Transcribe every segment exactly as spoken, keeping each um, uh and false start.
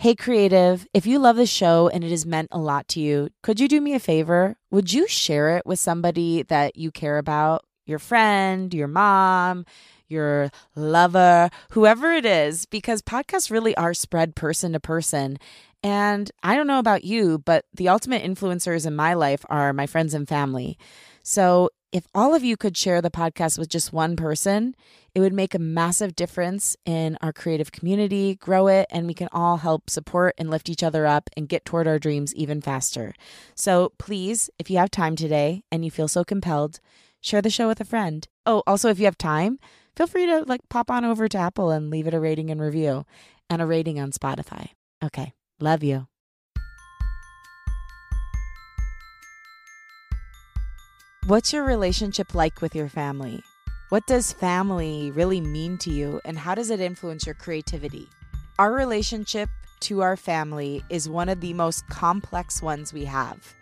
Hey, creative, if you love the show and it has meant a lot to you, could you do me a favor? Would you share it with somebody that you care about? Your friend, your mom, your lover, whoever it is, because podcasts really are spread person to person. And I don't know about you, but the ultimate influencers in my life are my friends and family. So if all of you could share the podcast with just one person, it would make a massive difference in our creative community, grow it, and we can all help support and lift each other up and get toward our dreams even faster. So please, if you have time today and you feel so compelled, share the show with a friend. Oh, also, if you have time, feel free to like pop on over to Apple and leave it a rating and review and a rating on Spotify. Okay. Love you. What's your relationship like with your family? What does family really mean to you, and how does it influence your creativity? Our relationship to our family is one of the most complex ones we have.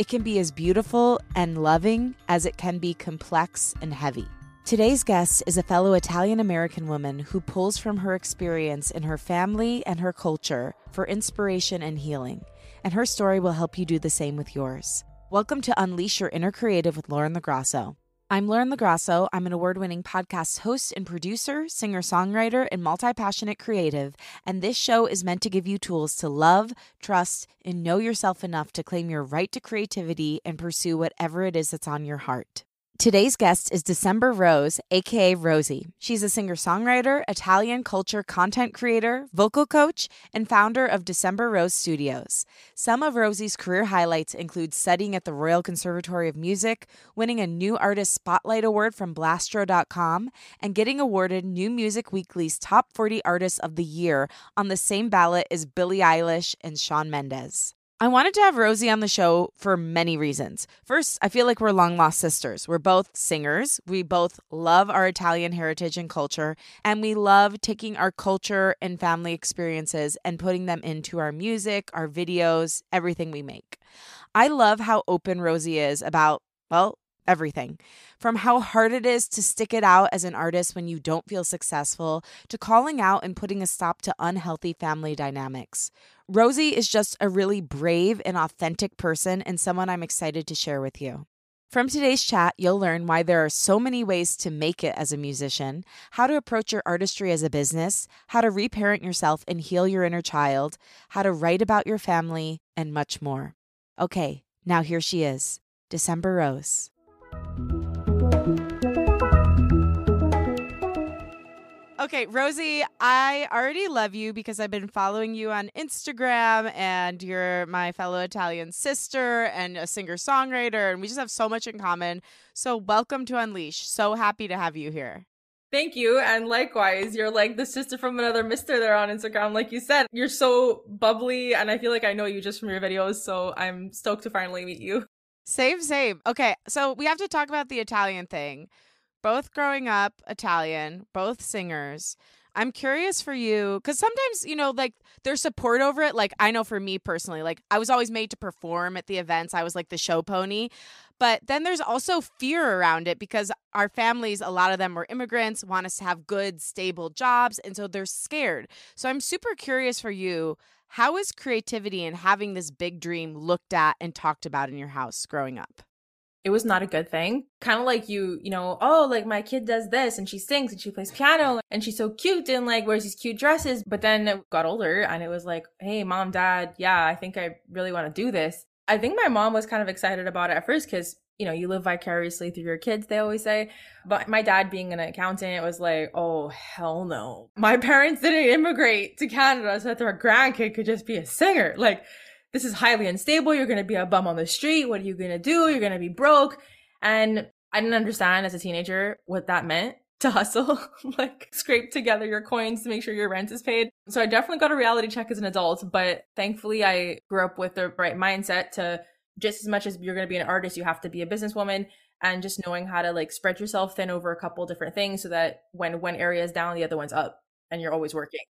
It can be as beautiful and loving as it can be complex and heavy. Today's guest is a fellow Italian-American woman who pulls from her experience in her family and her culture for inspiration and healing, and her story will help you do the same with yours. Welcome to Unleash Your Inner Creative with Lauren LaGrasso. I'm Lauren LaGrasso. I'm an award-winning podcast host and producer, singer-songwriter, and multi-passionate creative, and this show is meant to give you tools to love, trust, and know yourself enough to claim your right to creativity and pursue whatever it is that's on your heart. Today's guest is December Rose, a k a. Rosie. She's a singer-songwriter, Italian culture content creator, vocal coach, and founder of December Rose Studios. Some of Rosie's career highlights include studying at the Royal Conservatory of Music, winning a New Artist Spotlight Award from Blastro dot com, and getting awarded New Music Weekly's Top forty Artists of the Year on the same ballot as Billie Eilish and Shawn Mendes. I wanted to have Rosie on the show for many reasons. First, I feel like we're long-lost sisters. We're both singers. We both love our Italian heritage and culture, and we love taking our culture and family experiences and putting them into our music, our videos, everything we make. I love how open Rosie is about, well, everything. From how hard it is to stick it out as an artist when you don't feel successful, to calling out and putting a stop to unhealthy family dynamics. Rosie is just a really brave and authentic person, and someone I'm excited to share with you. From today's chat, you'll learn why there are so many ways to make it as a musician, how to approach your artistry as a business, how to reparent yourself and heal your inner child, how to write about your family, and much more. Okay, now here she is, December Rose. Okay, Rosie, I already love you because I've been following you on Instagram, and you're my fellow Italian sister and a singer-songwriter, and we just have so much in common. So welcome to Unleash. So happy to have you here. Thank you. And likewise, you're like the sister from another mister there on Instagram. Like you said, you're so bubbly, and I feel like I know you just from your videos, so I'm stoked to finally meet you. Same, same. Okay, so we have to talk about the Italian thing. Both growing up Italian, both singers. I'm curious for you, because sometimes, you know, like their support over it. Like I know for me personally, like I was always made to perform at the events. I was like the show pony. But then there's also fear around it because our families, a lot of them were immigrants, want us to have good, stable jobs. And so they're scared. So I'm super curious for you. How is creativity and having this big dream looked at and talked about in your house growing up? It was not a good thing. Kind of like you, you know, oh, like my kid does this and she sings and she plays piano and she's so cute and like wears these cute dresses. But then it got older and it was like, hey, mom, dad, yeah, I think I really want to do this. I think my mom was kind of excited about it at first because, you know, you live vicariously through your kids, they always say. But my dad being an accountant was like, oh, hell no. My parents didn't immigrate to Canada so that their grandkid could just be a singer. Like, this is highly unstable. You're going to be a bum on the street. What are you going to do? You're going to be broke. And I didn't understand as a teenager what that meant to hustle, like scrape together your coins to make sure your rent is paid. So I definitely got a reality check as an adult. But thankfully, I grew up with the right mindset to just as much as you're going to be an artist, you have to be a businesswoman, and just knowing how to like spread yourself thin over a couple different things so that when one area is down, the other one's up and you're always working.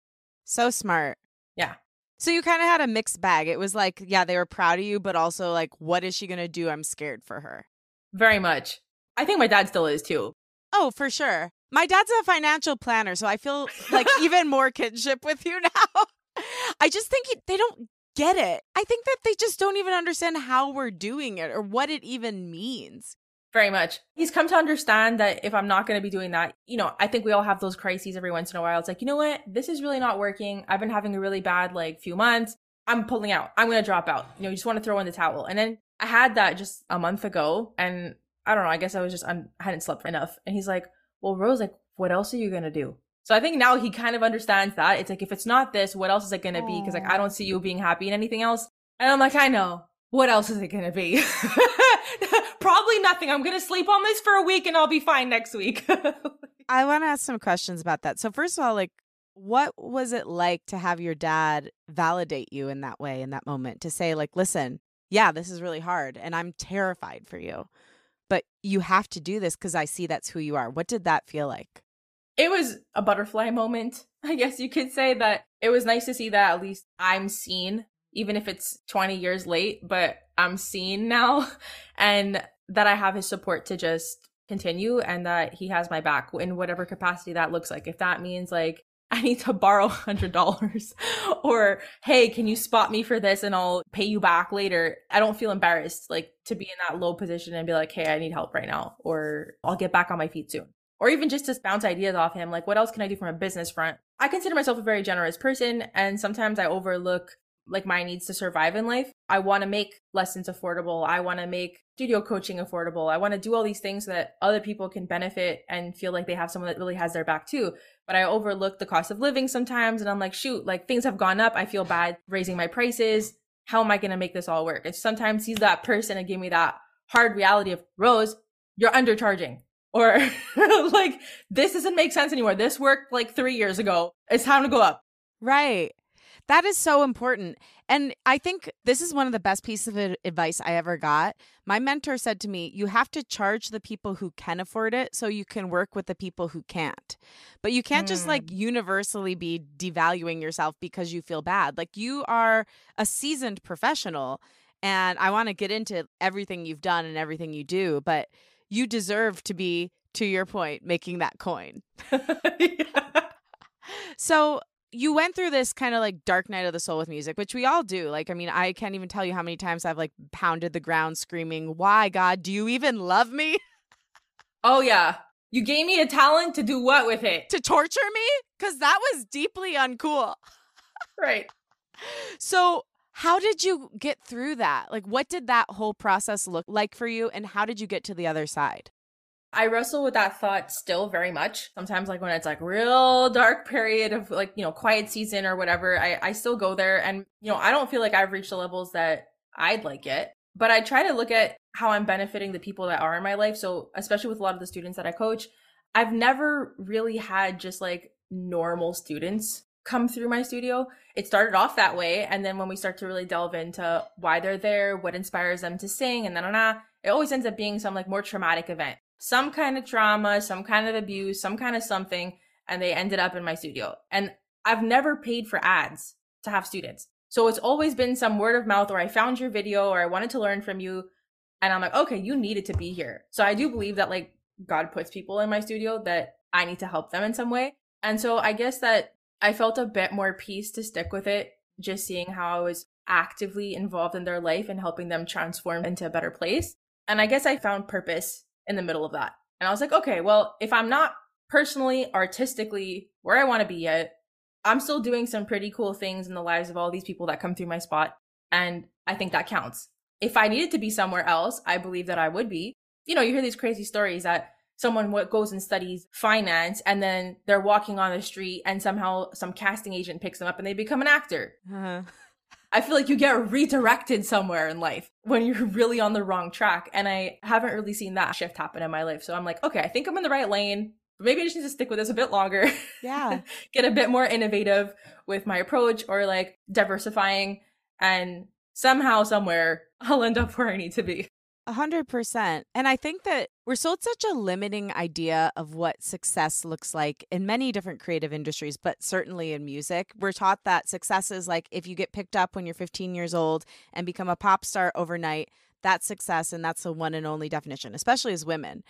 So smart. Yeah. So you kind of had a mixed bag. It was like, yeah, they were proud of you, but also like, what is she going to do? I'm scared for her. Very much. I think my dad still is too. Oh, for sure. My dad's a financial planner, so I feel like even more kinship with you now. I just think it, they don't get it. I think that they just don't even understand how we're doing it or what it even means. Very much. He's come to understand that if I'm not going to be doing that, you know, I think we all have those crises every once in a while. It's like, you know what? This is really not working. I've been having a really bad, like, few months. I'm pulling out. I'm going to drop out. You know, you just want to throw in the towel. And then I had that just a month ago. And I don't know, I guess I was just, I hadn't slept enough. And he's like, well, Rose, like, what else are you going to do? So I think now he kind of understands that. It's like, if it's not this, what else is it going to be? Because, like, I don't see you being happy in anything else. And I'm like, I know. What else is it going to be? Probably nothing. I'm going to sleep on this for a week and I'll be fine next week. I want to ask some questions about that. So first of all, like, what was it like to have your dad validate you in that way, in that moment, to say, like, listen, yeah, this is really hard and I'm terrified for you, but you have to do this because I see that's who you are. What did that feel like? It was a butterfly moment. I guess you could say that it was nice to see that at least I'm seen. Even if it's twenty years late, but I'm seen now, and that I have his support to just continue, and that he has my back in whatever capacity that looks like. If that means, like, I need to borrow one hundred dollars or, hey, can you spot me for this and I'll pay you back later? I don't feel embarrassed, like, to be in that low position and be like, hey, I need help right now, or I'll get back on my feet soon. Or even just to bounce ideas off him, like, what else can I do from a business front? I consider myself a very generous person, and sometimes I overlook, like, my needs to survive in life. I want to make lessons affordable. I want to make studio coaching affordable. I want to do all these things so that other people can benefit and feel like they have someone that really has their back too. But I overlook the cost of living sometimes. And I'm like, shoot, like, things have gone up. I feel bad raising my prices. How am I going to make this all work? And sometimes he's that person and gave me that hard reality of, Rose, you're undercharging. Or like, this doesn't make sense anymore. This worked like three years ago. It's time to go up. Right. That is so important. And I think this is one of the best pieces of advice I ever got. My mentor said to me, you have to charge the people who can afford it so you can work with the people who can't. But you can't mm. just like universally be devaluing yourself because you feel bad. Like, you are a seasoned professional, and I want to get into everything you've done and everything you do, but you deserve to be, to your point, making that coin. Yeah. So you went through this kind of like dark night of the soul with music, which we all do. Like, I mean, I can't even tell you how many times I've like pounded the ground screaming, why, God, do you even love me? Oh, yeah. You gave me a talent to do what with it? To torture me? Because that was deeply uncool. Right. So how did you get through that? Like, what did that whole process look like for you? And how did you get to the other side? I wrestle with that thought still very much. Sometimes, like, when it's like real dark period of, like, you know, quiet season or whatever, I, I still go there. And, you know, I don't feel like I've reached the levels that I'd like yet, but I try to look at how I'm benefiting the people that are in my life. So especially with a lot of the students that I coach, I've never really had just like normal students come through my studio. It started off that way. And then when we start to really delve into why they're there, what inspires them to sing, and then it always ends up being some like more traumatic event. Some kind of trauma, some kind of abuse, some kind of something, and they ended up in my studio. And I've never paid for ads to have students. So it's always been some word of mouth, or I found your video, or I wanted to learn from you. And I'm like, okay, you needed to be here. So I do believe that like God puts people in my studio that I need to help them in some way. And so I guess that I felt a bit more peace to stick with it, just seeing how I was actively involved in their life and helping them transform into a better place. And I guess I found purpose in the middle of that. And I was like, okay, well, if I'm not personally, artistically where I want to be yet, I'm still doing some pretty cool things in the lives of all these people that come through my spot. And I think that counts. If I needed to be somewhere else, I believe that I would be. You know, you hear these crazy stories that someone goes and studies finance and then they're walking on the street and somehow some casting agent picks them up and they become an actor. Uh-huh. I feel like you get redirected somewhere in life when you're really on the wrong track. And I haven't really seen that shift happen in my life. So I'm like, okay, I think I'm in the right lane. Maybe I just need to stick with this a bit longer. Yeah. Get a bit more innovative with my approach, or like diversifying. And somehow, somewhere, I'll end up where I need to be. A hundred percent. And I think that we're sold such a limiting idea of what success looks like in many different creative industries, but certainly in music. We're taught that success is like if you get picked up when you're fifteen years old and become a pop star overnight, that's success. And that's the one and only definition, especially as women.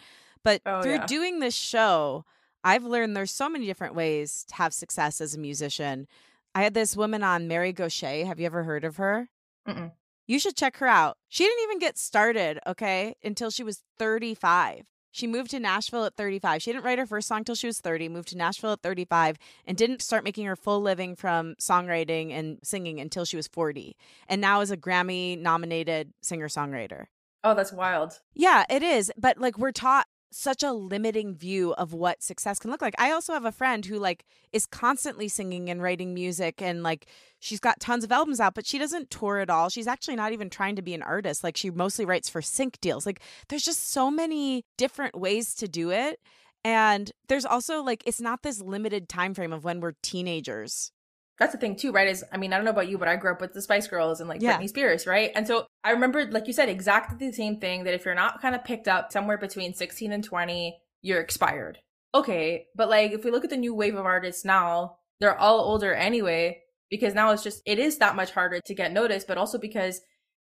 But oh, through yeah. doing this show, I've learned there's so many different ways to have success as a musician. I had this woman on, Mary Gaucher. Have you ever heard of her? Mm-mm. You should check her out. She didn't even get started, okay, until she was thirty-five. She moved to Nashville at thirty-five. She didn't write her first song till she was thirty, moved to Nashville at thirty-five, and didn't start making her full living from songwriting and singing until she was forty. And now is a Grammy-nominated singer-songwriter. Oh, that's wild. Yeah, it is. But, like, we're taught such a limiting view of what success can look like. I also have a friend who, like, is constantly singing and writing music, and, like, she's got tons of albums out, but she doesn't tour at all. She's actually not even trying to be an artist. Like, she mostly writes for sync deals. Like, there's just so many different ways to do it. And there's also, like, it's not this limited time frame of when we're teenagers. That's the thing too, right? Is, I mean, I don't know about you, but I grew up with the Spice Girls and like yeah. Britney Spears, right? And so I remember, like you said, exactly the same thing, that if you're not kind of picked up somewhere between sixteen and twenty, you're expired. Okay. But like, if we look at the new wave of artists now, they're all older anyway, because now it's just, it is that much harder to get noticed, but also because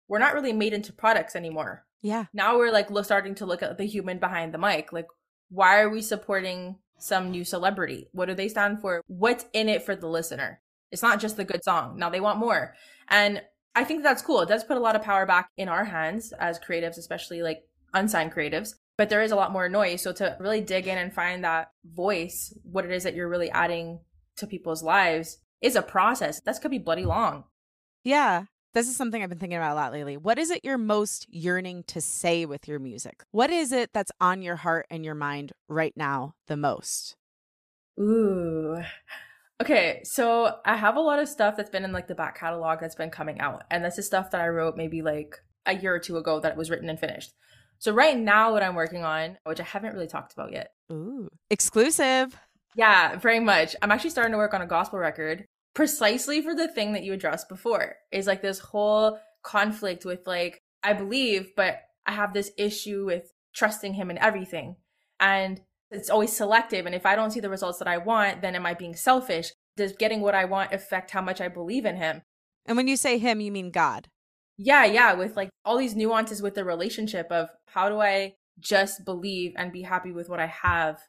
we're not really made into products anymore. Yeah. Now we're like starting to look at the human behind the mic. Like, why are we supporting some new celebrity? What do they stand for? What's in it for the listener? It's not just the good song. Now they want more. And I think that's cool. It does put a lot of power back in our hands as creatives, especially like unsigned creatives. But there is a lot more noise. So to really dig in and find that voice, what it is that you're really adding to people's lives is a process. That could be bloody long. Yeah. This is something I've been thinking about a lot lately. What is it you're most yearning to say with your music? What is it that's on your heart and your mind right now the most? Ooh. Okay, so I have a lot of stuff that's been in like the back catalog that's been coming out. And this is stuff that I wrote maybe like a year or two ago that was written and finished. So right now what I'm working on, which I haven't really talked about yet. Ooh, exclusive. Yeah, very much. I'm actually starting to work on a gospel record precisely for the thing that you addressed before, is like this whole conflict with like, I believe, but I have this issue with trusting him in everything. And it's always selective. And if I don't see the results that I want, then am I being selfish? Does getting what I want affect how much I believe in him? And when you say him, you mean God. Yeah, yeah. With like all these nuances with the relationship of how do I just believe and be happy with what I have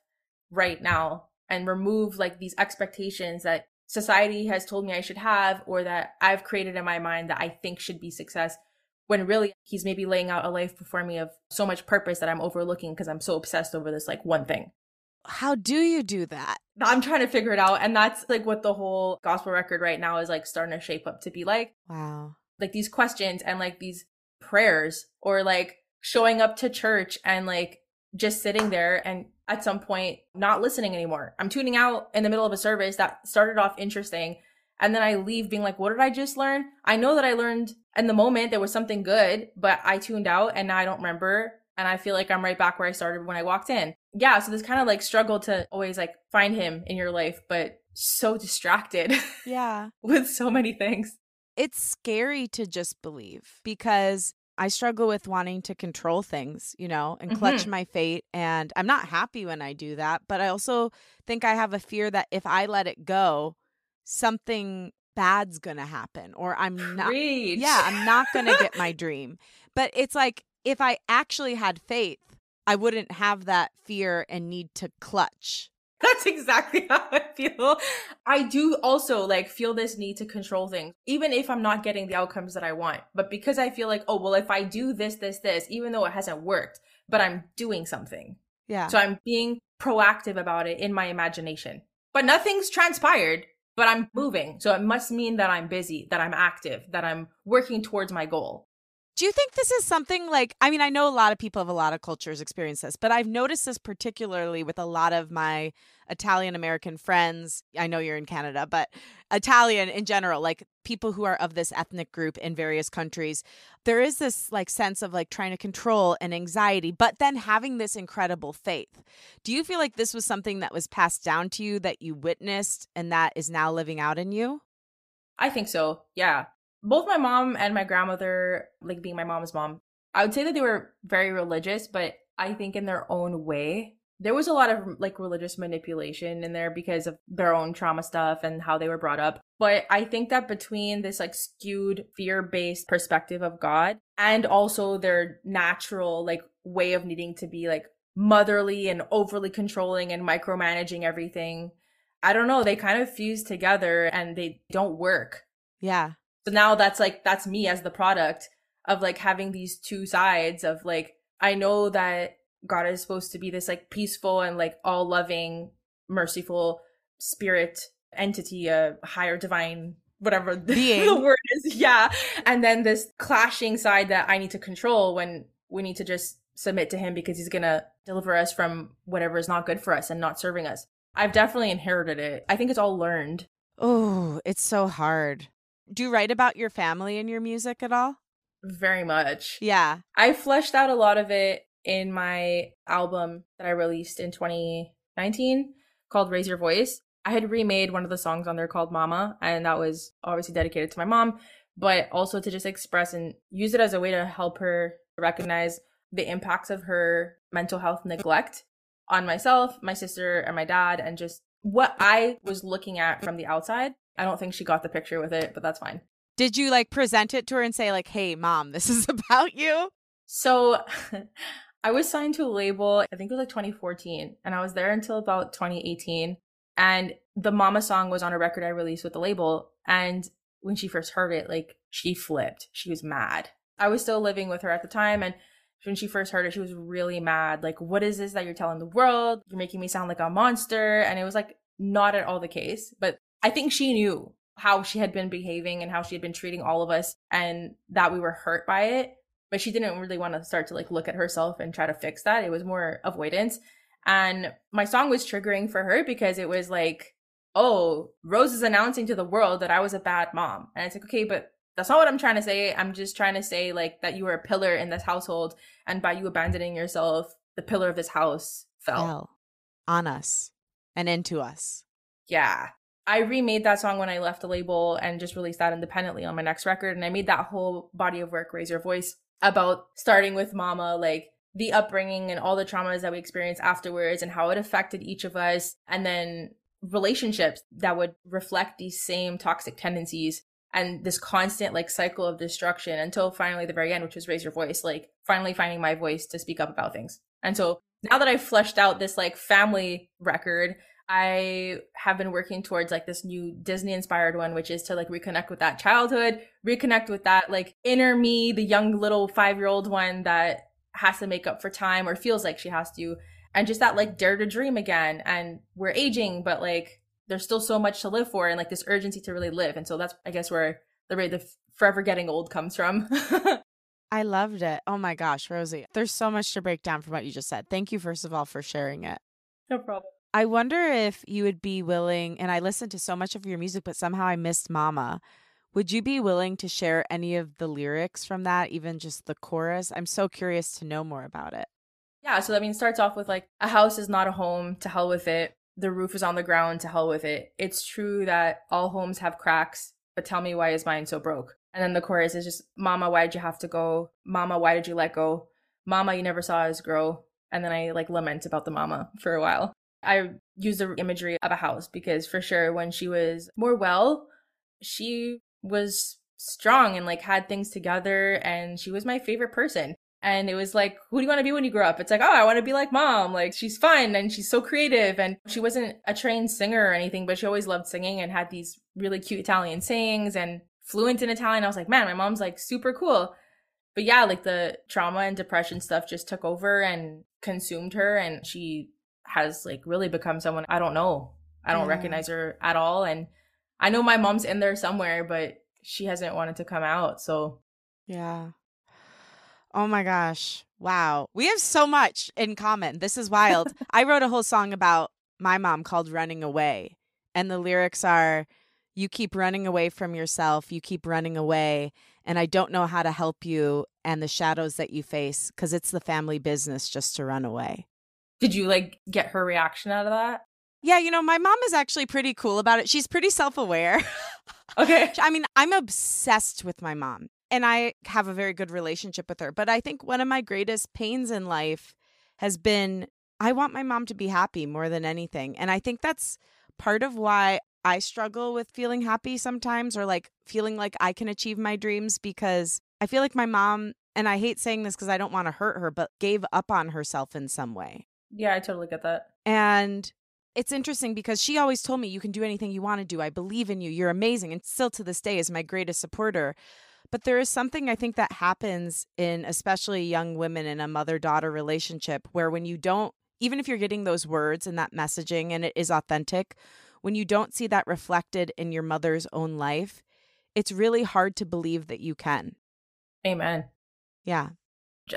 right now and remove like these expectations that society has told me I should have, or that I've created in my mind that I think should be success, when really he's maybe laying out a life before me of so much purpose that I'm overlooking because I'm so obsessed over this like one thing. How do you do that? I'm trying to figure it out. And that's like what the whole gospel record right now is like starting to shape up to be like. Wow. Like these questions and like these prayers, or like showing up to church and like just sitting there and at some point not listening anymore. I'm tuning out in the middle of a service that started off interesting. And then I leave being like, what did I just learn? I know that I learned in the moment there was something good, but I tuned out and now I don't remember. And I feel like I'm right back where I started when I walked in. Yeah. So this kind of like struggle to always like find him in your life, but so distracted. Yeah. With so many things. It's scary to just believe, because I struggle with wanting to control things, you know, and clutch mm-hmm. my fate. And I'm not happy when I do that. But I also think I have a fear that if I let it go, something bad's going to happen, or I'm not, Preach. yeah, I'm not going to get my dream. But it's like, if I actually had faith, I wouldn't have that fear and need to clutch. That's exactly how I feel. I do also like feel this need to control things, even if I'm not getting the outcomes that I want. But because I feel like, oh, well, if I do this, this, this, even though it hasn't worked, but I'm doing something. Yeah. So I'm being proactive about it in my imagination, but nothing's transpired. But I'm moving. So it must mean that I'm busy, that I'm active, that I'm working towards my goal. Do you think this is something like, I mean, I know a lot of people of a lot of cultures experience this, but I've noticed this particularly with a lot of my Italian American friends. I know you're in Canada, but Italian in general, like people who are of this ethnic group in various countries, there is this like sense of like trying to control and anxiety, but then having this incredible faith. Do you feel like this was something that was passed down to you, that you witnessed, and that is now living out in you? I think so. Yeah. Both my mom and my grandmother, like being my mom's mom, I would say that they were very religious, but I think in their own way. There was a lot of like religious manipulation in there because of their own trauma stuff and how they were brought up. But I think that between this like skewed fear-based perspective of God and also their natural like way of needing to be like motherly and overly controlling and micromanaging everything, I don't know, they kind of fuse together and they don't work. Yeah. So now that's like, that's me as the product of like having these two sides of like, I know that God is supposed to be this like peaceful and like all loving, merciful spirit entity, a higher divine, whatever the, the word is. Yeah. And then this clashing side that I need to control when we need to just submit to him because he's going to deliver us from whatever is not good for us and not serving us. I've definitely inherited it. I think it's all learned. Oh, it's so hard. Do you write about your family in your music at all? Very much. Yeah. I fleshed out a lot of it in my album that I released in twenty nineteen called Raise Your Voice. I had remade one of the songs on there called Mama, and that was obviously dedicated to my mom, but also to just express and use it as a way to help her recognize the impacts of her mental health neglect on myself, my sister, and my dad, and just what I was looking at from the outside. I don't think she got the picture with it, but that's fine. Did you like present it to her and say like, hey, mom, this is about you? So I was signed to a label, I think it was like twenty fourteen, and I was there until about twenty eighteen. And the Mama song was on a record I released with the label. And when she first heard it, like she flipped. She was mad. I was still living with her at the time. And when she first heard it, she was really mad. Like, what is this that you're telling the world? You're making me sound like a monster. And it was like not at all the case. But I think she knew how she had been behaving and how she had been treating all of us and that we were hurt by it. But she didn't really want to start to like look at herself and try to fix that. It was more avoidance. And my song was triggering for her because it was like, oh, Rose is announcing to the world that I was a bad mom. And it's like, okay, but that's not what I'm trying to say. I'm just trying to say like that you were a pillar in this household. And by you abandoning yourself, the pillar of this house fell. fell on us and into us. Yeah. I remade that song when I left the label and just released that independently on my next record. And I made that whole body of work, Raise Your Voice, about starting with Mama, like the upbringing and all the traumas that we experienced afterwards and how it affected each of us. And then relationships that would reflect these same toxic tendencies and this constant like cycle of destruction until finally the very end, which was Raise Your Voice, like finally finding my voice to speak up about things. And so now that I've fleshed out this like family record, I have been working towards like this new Disney inspired one, which is to like reconnect with that childhood, reconnect with that like inner me, the young little five-year-old one that has to make up for time or feels like she has to. And just that like dare to dream again. And we're aging, but like there's still so much to live for and like this urgency to really live. And so that's, I guess, where the the Forever Getting Old comes from. I loved it. Oh my gosh, Rosie, there's so much to break down from what you just said. Thank you, first of all, for sharing it. No problem. I wonder if you would be willing, and I listened to so much of your music, but somehow I missed Mama. Would you be willing to share any of the lyrics from that, even just the chorus? I'm so curious to know more about it. Yeah, so I mean, it starts off with like, a house is not a home, to hell with it. The roof is on the ground, to hell with it. It's true that all homes have cracks, but tell me why is mine so broke? And then the chorus is just, Mama, why'd you have to go? Mama, why did you let go? Mama, you never saw us grow. And then I like lament about the mama for a while. I use the imagery of a house because for sure when she was more well, she was strong and like had things together and she was my favorite person. And it was like, who do you want to be when you grow up? It's like, oh, I want to be like mom. Like she's fun and she's so creative. And she wasn't a trained singer or anything, but she always loved singing and had these really cute Italian sayings and fluent in Italian. I was like, man, my mom's like super cool. But yeah, like the trauma and depression stuff just took over and consumed her. And she has like really become someone I don't know. I don't mm. recognize her at all. And I know my mom's in there somewhere, but she hasn't wanted to come out. So yeah. Oh my gosh. Wow. We have so much in common. This is wild. I wrote a whole song about my mom called Running Away. And the lyrics are, you keep running away from yourself. You keep running away. And I don't know how to help you and the shadows that you face because it's the family business just to run away. Did you like get her reaction out of that? Yeah, you know, my mom is actually pretty cool about it. She's pretty self-aware. Okay. I mean, I'm obsessed with my mom and I have a very good relationship with her. But I think one of my greatest pains in life has been I want my mom to be happy more than anything. And I think that's part of why I struggle with feeling happy sometimes or like feeling like I can achieve my dreams because I feel like my mom, and I hate saying this because I don't want to hurt her, but gave up on herself in some way. Yeah, I totally get that. And it's interesting because she always told me, you can do anything you want to do. I believe in you. You're amazing. And still to this day is my greatest supporter. But there is something I think that happens in especially young women in a mother-daughter relationship where when you don't, even if you're getting those words and that messaging and it is authentic, when you don't see that reflected in your mother's own life, it's really hard to believe that you can. Amen. Yeah.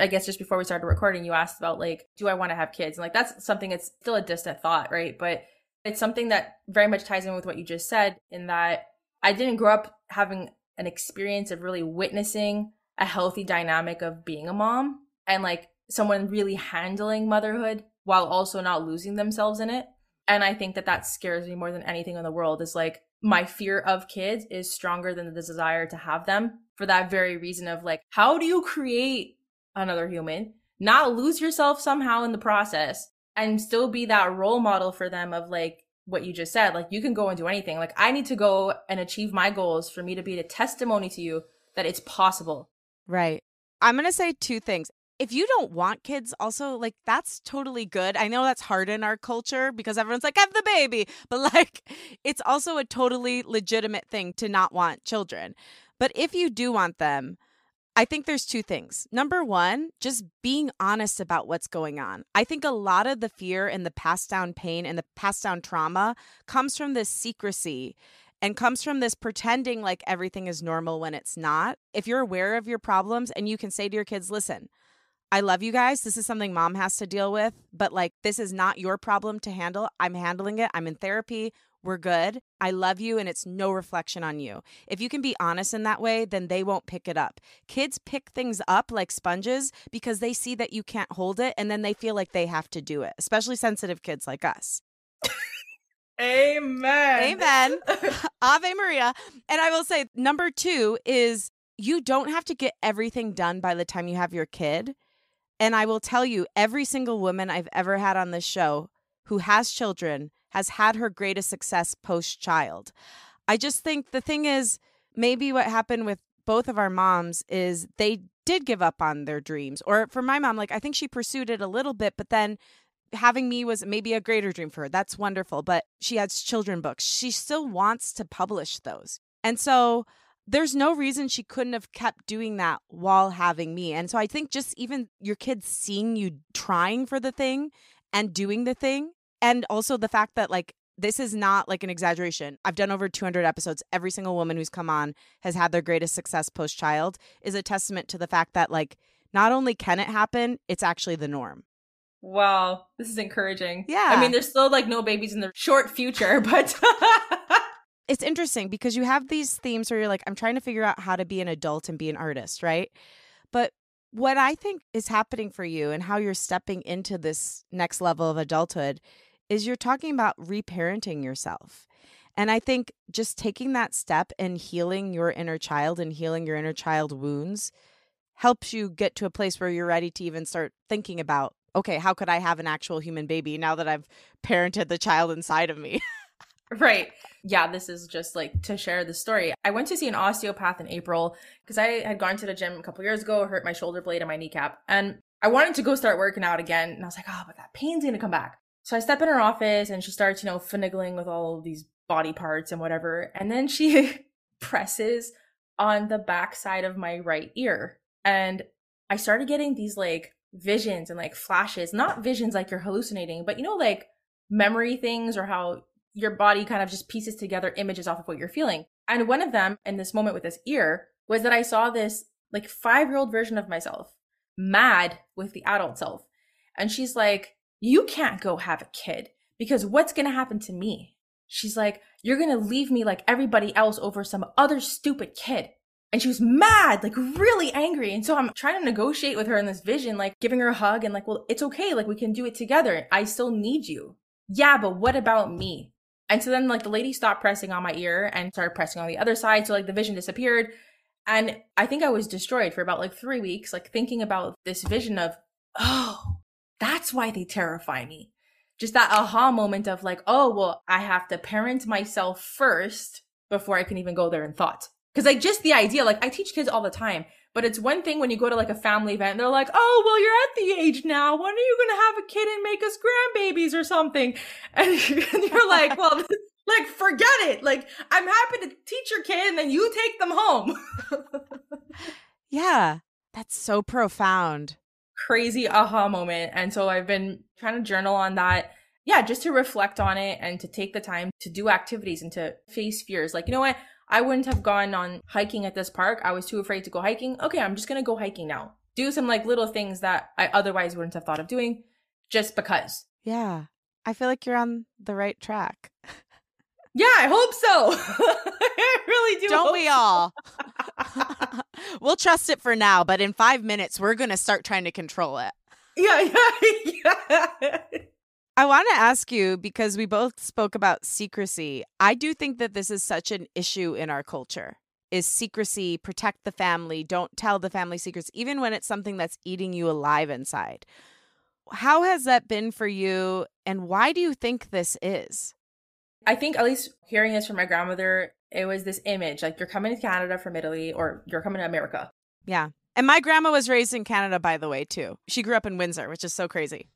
I guess just before we started recording, you asked about like, do I want to have kids? And like, that's something, it's still a distant thought, right? But it's something that very much ties in with what you just said in that I didn't grow up having an experience of really witnessing a healthy dynamic of being a mom and like someone really handling motherhood while also not losing themselves in it. And I think that that scares me more than anything in the world is like my fear of kids is stronger than the desire to have them for that very reason of like, how do you create another human, not lose yourself somehow in the process and still be that role model for them of like what you just said, like you can go and do anything. Like I need to go and achieve my goals for me to be a testimony to you that it's possible. Right. I'm going to say two things. If you don't want kids also, like that's totally good. I know that's hard in our culture because everyone's like, have the baby. But like, it's also a totally legitimate thing to not want children. But if you do want them, I think there's two things. Number one, just being honest about what's going on. I think a lot of the fear and the passed down pain and the passed down trauma comes from this secrecy and comes from this pretending like everything is normal when it's not. If you're aware of your problems and you can say to your kids, listen, I love you guys. This is something mom has to deal with, but like this is not your problem to handle. I'm handling it. I'm in therapy. We're good. I love you. And it's no reflection on you. If you can be honest in that way, then they won't pick it up. Kids pick things up like sponges because they see that you can't hold it. And then they feel like they have to do it, especially sensitive kids like us. Amen. Amen. Ave Maria. And I will say number two is you don't have to get everything done by the time you have your kid. And I will tell you, every single woman I've ever had on this show who has children has had her greatest success post-child. I just think the thing is, maybe what happened with both of our moms is they did give up on their dreams. Or for my mom, like I think she pursued it a little bit, but then having me was maybe a greater dream for her. That's wonderful. But she has children books. She still wants to publish those. And so there's no reason she couldn't have kept doing that while having me. And so I think just even your kids seeing you trying for the thing and doing the thing, and also the fact that, like, this is not, like, an exaggeration. I've done over two hundred episodes. Every single woman who's come on has had their greatest success post-child is a testament to the fact that, like, not only can it happen, it's actually the norm. Wow. This is encouraging. Yeah. I mean, there's still, like, no babies in the short future, but... It's interesting because you have these themes where you're like, I'm trying to figure out how to be an adult and be an artist, right? But what I think is happening for you and how you're stepping into this next level of adulthood is you're talking about reparenting yourself. And I think just taking that step and healing your inner child and healing your inner child wounds helps you get to a place where you're ready to even start thinking about, okay, how could I have an actual human baby now that I've parented the child inside of me? Right. Yeah, this is just like to share the story. I went to see an osteopath in April because I had gone to the gym a couple years ago, hurt my shoulder blade and my kneecap. And I wanted to go start working out again. And I was like, oh, but that pain's going to come back. So I step in her office and she starts, you know, finagling with all of these body parts and whatever. And then she presses on the backside of my right ear. And I started getting these like visions and like flashes, not visions like you're hallucinating, but you know, like memory things or how your body kind of just pieces together images off of what you're feeling. And one of them in this moment with this ear was that I saw this like five-year-old version of myself mad with the adult self. And she's like, you can't go have a kid because what's going to happen to me? She's like, you're going to leave me like everybody else over some other stupid kid. And she was mad, like really angry. And so I'm trying to negotiate with her in this vision, like giving her a hug and like, well, it's okay. Like we can do it together. I still need you. Yeah, but what about me? And so then like the lady stopped pressing on my ear and started pressing on the other side. So like the vision disappeared. And I think I was destroyed for about like three weeks, like thinking about this vision of, oh, that's why they terrify me. Just that aha moment of like, oh, well, I have to parent myself first before I can even go there in thought. Because like just the idea, like I teach kids all the time, But it's one thing when you go to like a family event and they're like, oh, well, you're at the age now. When are you going to have a kid and make us grandbabies or something? And you're like, well, like, forget it. Like, I'm happy to teach your kid and then you take them home. Yeah, that's so profound. Crazy aha moment. And so I've been trying to journal on that. Yeah, just to reflect on it and to take the time to do activities and to face fears. Like, you know what? I wouldn't have gone on hiking at this park. I was too afraid to go hiking. Okay, I'm just going to go hiking now. Do some like little things that I otherwise wouldn't have thought of doing just because. Yeah. I feel like you're on the right track. Yeah, I hope so. I really do. Don't we all? We'll trust it for now, but in five minutes, we're going to start trying to control it. Yeah, yeah, yeah. I want to ask you, because we both spoke about secrecy, I do think that this is such an issue in our culture, is secrecy, protect the family, don't tell the family secrets, even when it's something that's eating you alive inside. How has that been for you, and why do you think this is? I think, at least hearing this from my grandmother, it was this image, like, you're coming to Canada from Italy, or you're coming to America. Yeah. And my grandma was raised in Canada, by the way, too. She grew up in Windsor, which is so crazy.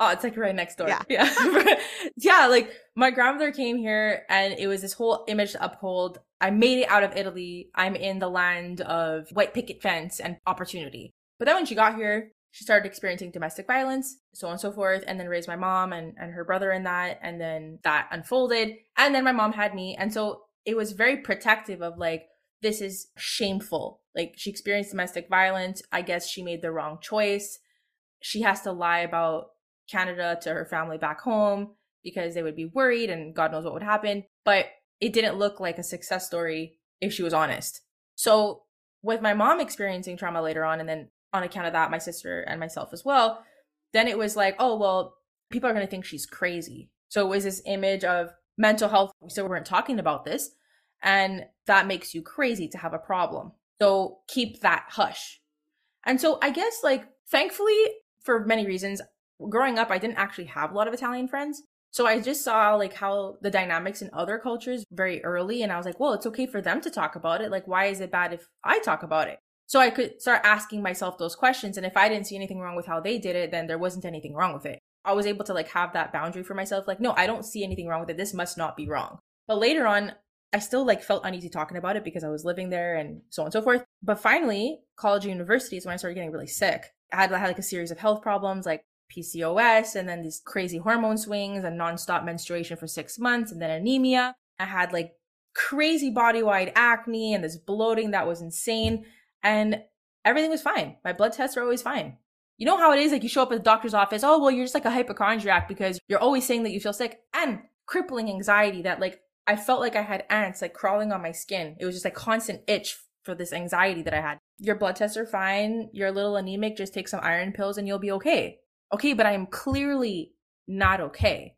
Oh, it's like right next door. Yeah. Yeah. Yeah. Like, my grandmother came here and it was this whole image to uphold. I made it out of Italy. I'm in the land of white picket fence and opportunity. But then when she got here, she started experiencing domestic violence, so on and so forth, and then raised my mom and, and her brother in that. And then that unfolded. And then my mom had me. And so it was very protective of like, this is shameful. Like, she experienced domestic violence. I guess she made the wrong choice. She has to lie about Canada to her family back home because they would be worried and God knows what would happen. But it didn't look like a success story if she was honest. So with my mom experiencing trauma later on, and then on account of that, my sister and myself as well, then it was like, oh, well, people are going to think she's crazy. So it was this image of mental health. So we weren't talking about this, and that makes you crazy to have a problem. So keep that hush. And so I guess, like, thankfully, for many reasons, growing up, I didn't actually have a lot of Italian friends. So I just saw like how the dynamics in other cultures very early. And I was like, well, it's okay for them to talk about it. Like, why is it bad if I talk about it? So I could start asking myself those questions. And if I didn't see anything wrong with how they did it, then there wasn't anything wrong with it. I was able to like have that boundary for myself. Like, no, I don't see anything wrong with it. This must not be wrong. But later on, I still like felt uneasy talking about it because I was living there and so on and so forth. But finally, college and university is when I started getting really sick. I had, I had like a series of health problems, like P C O S, and then these crazy hormone swings and nonstop menstruation for six months, and then anemia. I had like crazy body-wide acne and this bloating that was insane, and everything was fine. My blood tests were always fine. You know how it is, like you show up at the doctor's office, oh, well, you're just like a hypochondriac because you're always saying that you feel sick, and crippling anxiety that like I felt like I had ants like crawling on my skin. It was just like constant itch for this anxiety that I had. Your blood tests are fine. You're a little anemic. Just take some iron pills and you'll be okay. Okay, but I'm clearly not okay.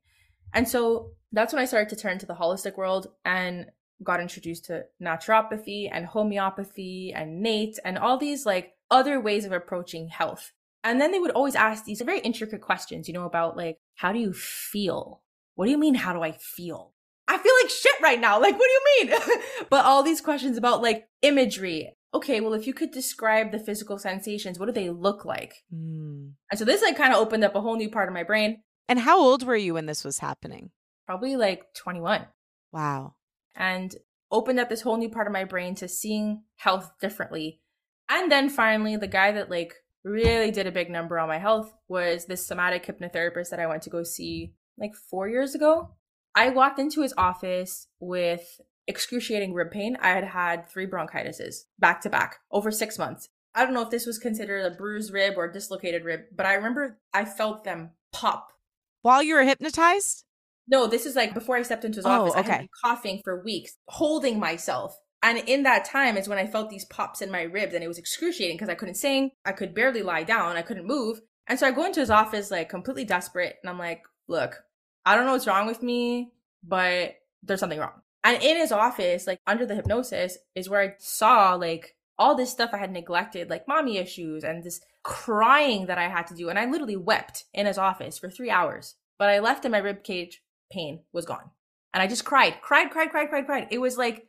And so that's when I started to turn to the holistic world and got introduced to naturopathy and homeopathy and N A T and all these like other ways of approaching health. And then they would always ask these very intricate questions, you know, about like, how do you feel? What do you mean, how do I feel? I feel like shit right now. Like, what do you mean? But all these questions about like imagery. Okay, well, if you could describe the physical sensations, what do they look like? Mm. And so this like kind of opened up a whole new part of my brain. And how old were you when this was happening? Probably like twenty-one. Wow. And opened up this whole new part of my brain to seeing health differently. And then finally, the guy that like really did a big number on my health was this somatic hypnotherapist that I went to go see like four years ago. I walked into his office with excruciating rib pain. I had had three bronchitises back to back over six months. I don't know if this was considered a bruised rib or dislocated rib, but I remember I felt them pop. While you were hypnotized? No, this is like before I stepped into his oh, office. I okay. had been coughing for weeks, holding myself. And in that time is when I felt these pops in my ribs, and it was excruciating because I couldn't sing. I could barely lie down. I couldn't move. And so I go into his office like completely desperate. And I'm like, look, I don't know what's wrong with me, but there's something wrong. And in his office, like under the hypnosis, is where I saw like all this stuff I had neglected, like mommy issues and this crying that I had to do. And I literally wept in his office for three hours. But I left, and my ribcage pain was gone. And I just cried, cried, cried, cried, cried, cried. It was like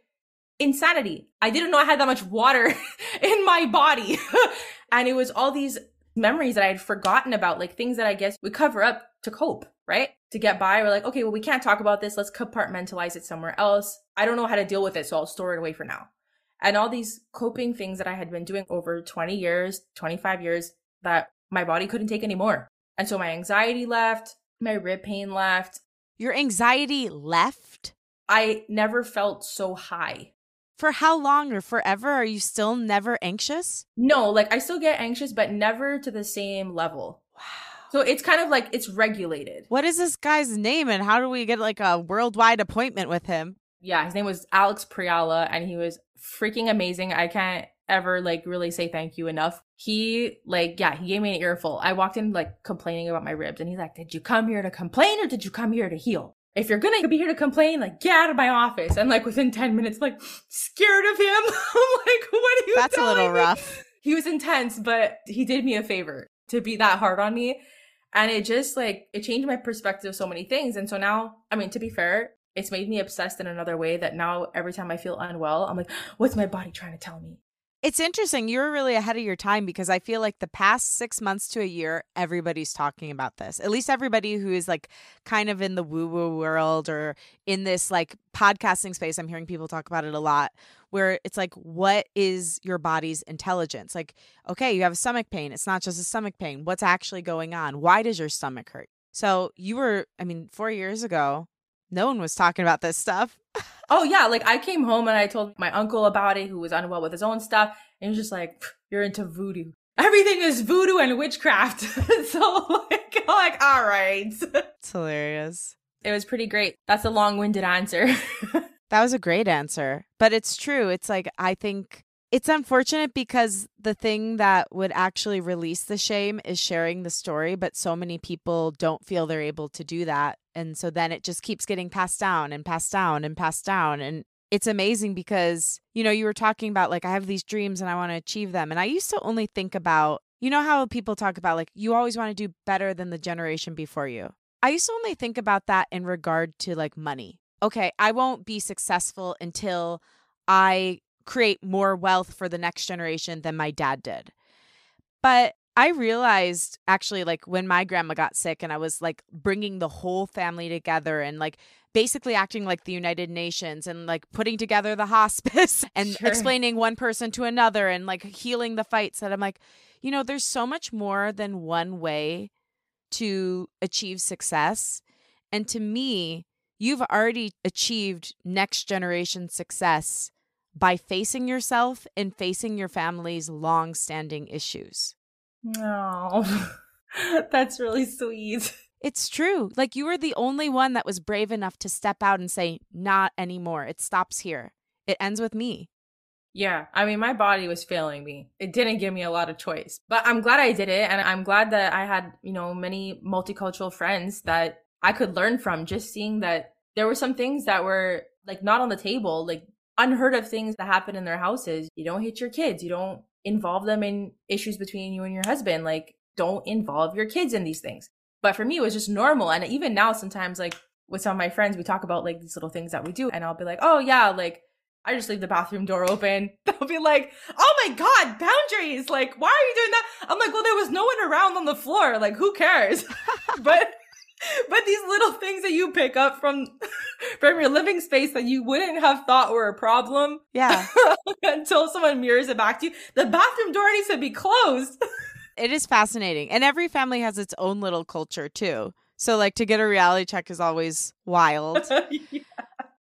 insanity. I didn't know I had that much water in my body. And it was all these memories that I had forgotten about, like things that I guess we cover up to cope, right? To get by. We're like, okay, well, we can't talk about this. Let's compartmentalize it somewhere else. I don't know how to deal with it, so I'll store it away for now. And all these coping things that I had been doing over twenty years, twenty-five years, that my body couldn't take anymore. And so my anxiety left, my rib pain left. Your anxiety left? I never felt so high. For how long, or forever? Are you still never anxious? No, like I still get anxious, but never to the same level. Wow. So it's kind of like it's regulated. What is this guy's name, and how do we get like a worldwide appointment with him? Yeah, his name was Alex Priola, and he was freaking amazing. I can't ever like really say thank you enough. He like, yeah, he gave me an earful. I walked in like complaining about my ribs, and he's like, did you come here to complain or did you come here to heal? If you're going to be here to complain, like, get out of my office. And like within ten minutes, like scared of him. I'm like, what are you That's telling a little me? Rough. He was intense, but he did me a favor to be that hard on me. And it just like, it changed my perspective of so many things. And so now, I mean, to be fair, it's made me obsessed in another way that now every time I feel unwell, I'm like, what's my body trying to tell me? It's interesting. You're really ahead of your time, because I feel like the past six months to a year, everybody's talking about this. At least everybody who is like kind of in the woo-woo world or in this like podcasting space. I'm hearing people talk about it a lot, where it's like, what is your body's intelligence? Like, okay, you have a stomach pain. It's not just a stomach pain. What's actually going on? Why does your stomach hurt? So you were, I mean, four years ago, no one was talking about this stuff. Oh, yeah. Like I came home and I told my uncle about it, who was unwell with his own stuff. And he was just like, you're into voodoo. Everything is voodoo and witchcraft. So like, I'm like, all right. It's hilarious. It was pretty great. That's a long-winded answer. That was a great answer. But it's true. It's like, I think it's unfortunate, because the thing that would actually release the shame is sharing the story. But so many people don't feel they're able to do that. And so then it just keeps getting passed down and passed down and passed down. And it's amazing because, you know, you were talking about like, I have these dreams and I want to achieve them. And I used to only think about, you know how people talk about like, you always want to do better than the generation before you. I used to only think about that in regard to like money. Okay, I won't be successful until I create more wealth for the next generation than my dad did. But I realized actually like when my grandma got sick and I was like bringing the whole family together and like basically acting like the United Nations and like putting together the hospice and sure. explaining one person to another and like healing the fights, that I'm like, you know, there's so much more than one way to achieve success. And to me, you've already achieved next generation success by facing yourself and facing your family's long-standing issues. Oh, that's really sweet. It's true. Like you were the only one that was brave enough to step out and say, not anymore. It stops here. It ends with me. Yeah. I mean, my body was failing me. It didn't give me a lot of choice, but I'm glad I did it. And I'm glad that I had, you know, many multicultural friends that I could learn from, just seeing that there were some things that were like not on the table, like unheard of things that happen in their houses. You don't hit your kids. You don't involve them in issues between you and your husband. Like, don't involve your kids in these things. But for me, it was just normal. And even now, sometimes like with some of my friends, we talk about like these little things that we do. And I'll be like, oh yeah, like I just leave the bathroom door open. They'll be like, oh my God, boundaries. Like, why are you doing that? I'm like, well, there was no one around on the floor. Like, who cares? but but these little things that you pick up from from your living space that you wouldn't have thought were a problem, yeah, until someone mirrors it back to you. The bathroom door needs to be closed. It is fascinating, and every family has its own little culture too. So, like, to get a reality check is always wild. Yeah.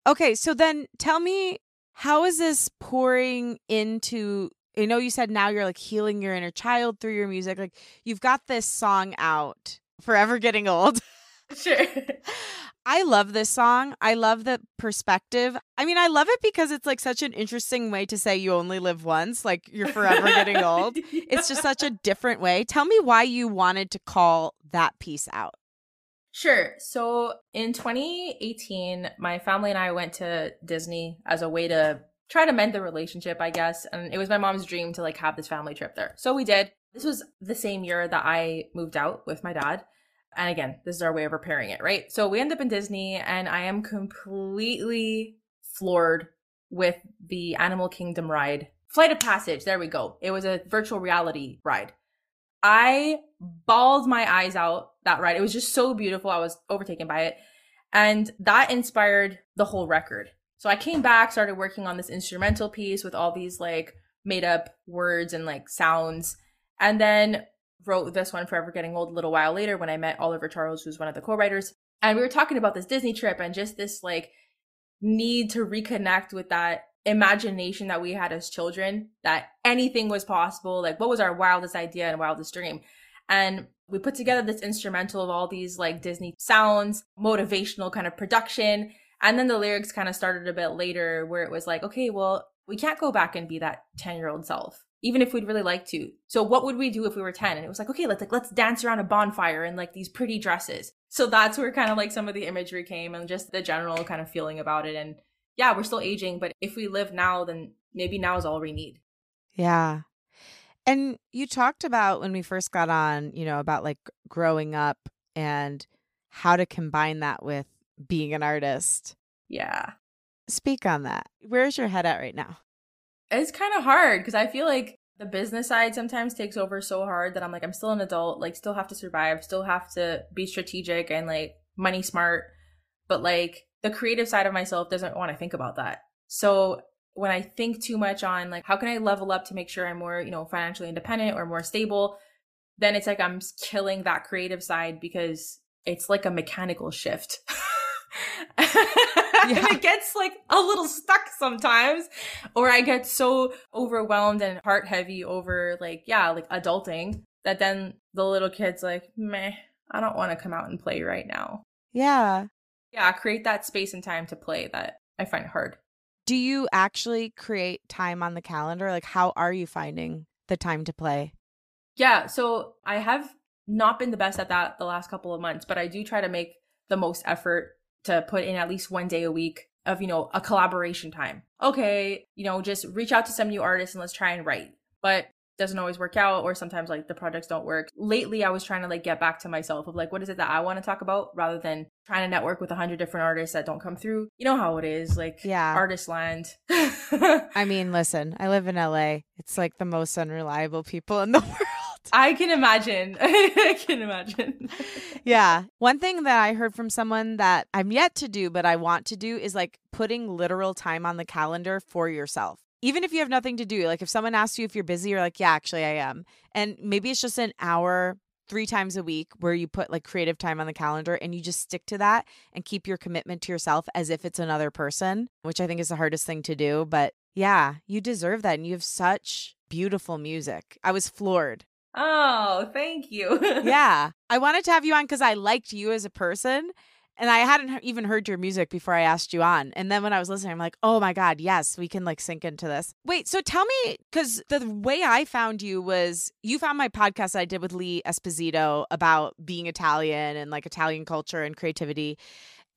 Okay, so then tell me, how is this pouring into? You know, you said now you're like healing your inner child through your music. Like, you've got this song out, "Forever Getting Old." Sure. I love this song. I love the perspective. I mean, I love it because it's like such an interesting way to say you only live once, like you're forever getting old. Yeah. It's just such a different way. Tell me why you wanted to call that piece out. Sure. So in twenty eighteen, my family and I went to Disney as a way to try to mend the relationship, I guess. And it was my mom's dream to like have this family trip there. So we did. This was the same year that I moved out with my dad. And again, this is our way of repairing it, right? So we end up in Disney, and I am completely floored with the Animal Kingdom ride Flight of Passage. There we go. It was a virtual reality ride. I bawled my eyes out that ride. It was just so beautiful. I was overtaken by it. And that inspired the whole record. So I came back, started working on this instrumental piece with all these like made up words and like sounds. And then wrote this one, Forever Getting Old, a little while later when I met Oliver Charles, who's one of the co-writers. And we were talking about this Disney trip and just this like need to reconnect with that imagination that we had as children, that anything was possible. Like, what was our wildest idea and wildest dream? And we put together this instrumental of all these like Disney sounds, motivational kind of production. And then the lyrics kind of started a bit later where it was like, okay, well, we can't go back and be that ten year old self, even if we'd really like to. So what would we do if we were ten? And it was like, okay, let's like, let's dance around a bonfire in like these pretty dresses. So that's where kind of like some of the imagery came and just the general kind of feeling about it. And yeah, we're still aging, but if we live now, then maybe now is all we need. Yeah. And you talked about when we first got on, you know, about like growing up and how to combine that with being an artist. Yeah. Speak on that. Where's your head at right now? It's kind of hard because I feel like the business side sometimes takes over so hard that I'm like, I'm still an adult, like still have to survive, still have to be strategic and like money smart. But like the creative side of myself doesn't want to think about that. So when I think too much on like, how can I level up to make sure I'm more, you know, financially independent or more stable? Then it's like, I'm killing that creative side because it's like a mechanical shift. Yeah. And it gets like a little stuck sometimes, or I get so overwhelmed and heart heavy over like, yeah, like adulting, that then the little kid's like, meh, I don't want to come out and play right now. Yeah. Yeah. Create that space and time to play that I find hard. Do you actually create time on the calendar? Like, how are you finding the time to play? Yeah. So I have not been the best at that the last couple of months, but I do try to make the most effort to put in at least one day a week of, you know, a collaboration time. Okay, you know, just reach out to some new artists and let's try and write. But doesn't always work out, or sometimes like the projects don't work. Lately, I was trying to like get back to myself of like, what is it that I want to talk about, rather than trying to network with a hundred different artists that don't come through. You know how it is, like yeah. Artist land. I mean, listen, I live in L A. It's like the most unreliable people in the world. I can imagine. I can imagine. Yeah. One thing that I heard from someone that I'm yet to do, but I want to do, is like putting literal time on the calendar for yourself. Even if you have nothing to do, like if someone asks you if you're busy, you're like, yeah, actually I am. And maybe it's just an hour, three times a week, where you put like creative time on the calendar and you just stick to that and keep your commitment to yourself as if it's another person, which I think is the hardest thing to do. But yeah, you deserve that. And you have such beautiful music. I was floored. Oh, thank you. Yeah. I wanted to have you on because I liked you as a person, and I hadn't even heard your music before I asked you on. And then when I was listening, I'm like, oh my God, yes, we can like sink into this. Wait, so tell me, because the way I found you was you found my podcast that I did with Lee Esposito about being Italian and like Italian culture and creativity.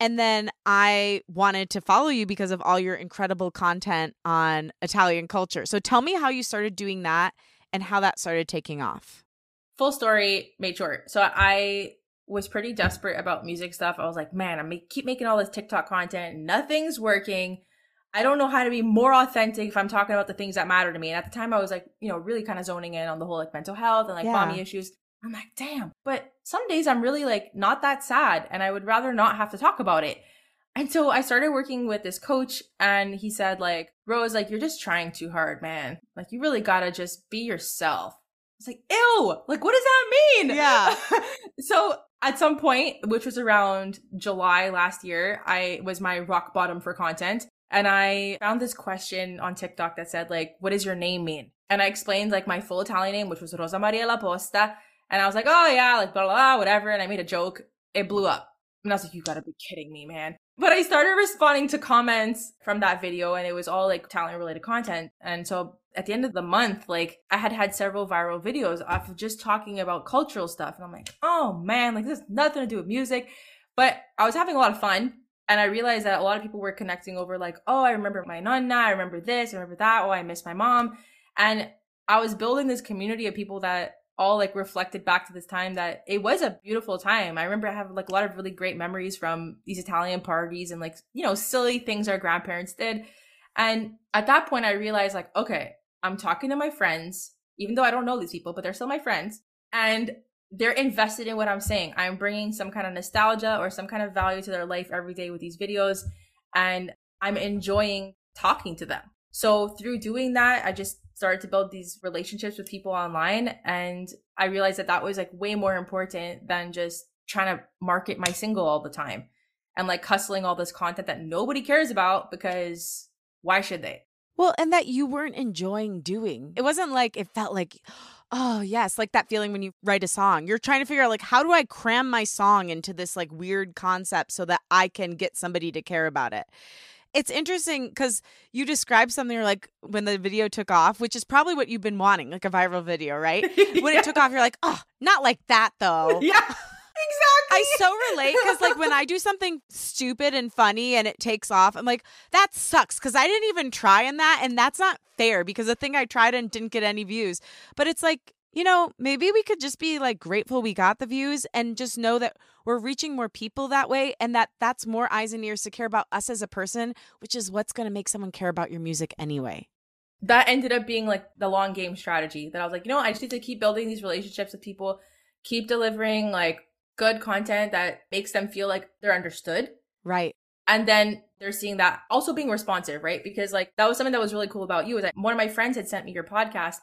And then I wanted to follow you because of all your incredible content on Italian culture. So tell me how you started doing that and how that started taking off. Full story made short. So I was pretty desperate about music stuff. I was like, man, I make, keep making all this TikTok content. Nothing's working. I don't know how to be more authentic if I'm talking about the things that matter to me. And at the time I was like, you know, really kind of zoning in on the whole like mental health and like yeah. mommy issues. I'm like, damn. But some days I'm really like not that sad, and I would rather not have to talk about it. And so I started working with this coach, and he said like, Rose, like, you're just trying too hard, man. Like, you really got to just be yourself. It's like, ew, like, what does that mean? Yeah. So at some point, which was around July last year, I was my rock bottom for content. And I found this question on TikTok that said like, what does your name mean? And I explained like my full Italian name, which was Rosa Maria La Posta. And I was like, oh yeah, like blah, blah, blah, whatever. And I made a joke. It blew up. And I was like, you gotta be kidding me, man. But I started responding to comments from that video, and it was all like Italian related content. And so at the end of the month, like I had had several viral videos off of just talking about cultural stuff. And I'm like, oh man, like this has nothing to do with music. But I was having a lot of fun. And I realized that a lot of people were connecting over like, oh, I remember my nonna. I remember this. I remember that. Oh, I miss my mom. And I was building this community of people that all like reflected back to this time that it was a beautiful time. I remember I have like a lot of really great memories from these Italian parties and like, you know, silly things our grandparents did. And at that point I realized like, okay, I'm talking to my friends, even though I don't know these people, but they're still my friends. And they're invested in what I'm saying. I'm bringing some kind of nostalgia or some kind of value to their life every day with these videos. And I'm enjoying talking to them. So through doing that, I just started to build these relationships with people online. And I realized that that was like way more important than just trying to market my single all the time and like hustling all this content that nobody cares about, because why should they? Well, and that you weren't enjoying doing. It wasn't like it felt like, oh, yes, like that feeling when you write a song. You're trying to figure out, like, how do I cram my song into this like weird concept so that I can get somebody to care about it? It's interesting because you described something like when the video took off, which is probably what you've been wanting, like a viral video, right? When yeah. it took off, you're like, oh, not like that, though. Yeah. Exactly. I so relate, because like when I do something stupid and funny and it takes off, I'm like, that sucks because I didn't even try in that. And that's not fair, because the thing I tried and didn't get any views. But it's like, you know, maybe we could just be like grateful we got the views and just know that we're reaching more people that way, and that that's more eyes and ears to care about us as a person, which is what's going to make someone care about your music anyway. That ended up being like the long game strategy that I was like, you know, I just need to keep building these relationships with people, keep delivering like good content that makes them feel like they're understood. Right. And then they're seeing that also being responsive, right? Because like that was something that was really cool about you, is that one of my friends had sent me your podcast.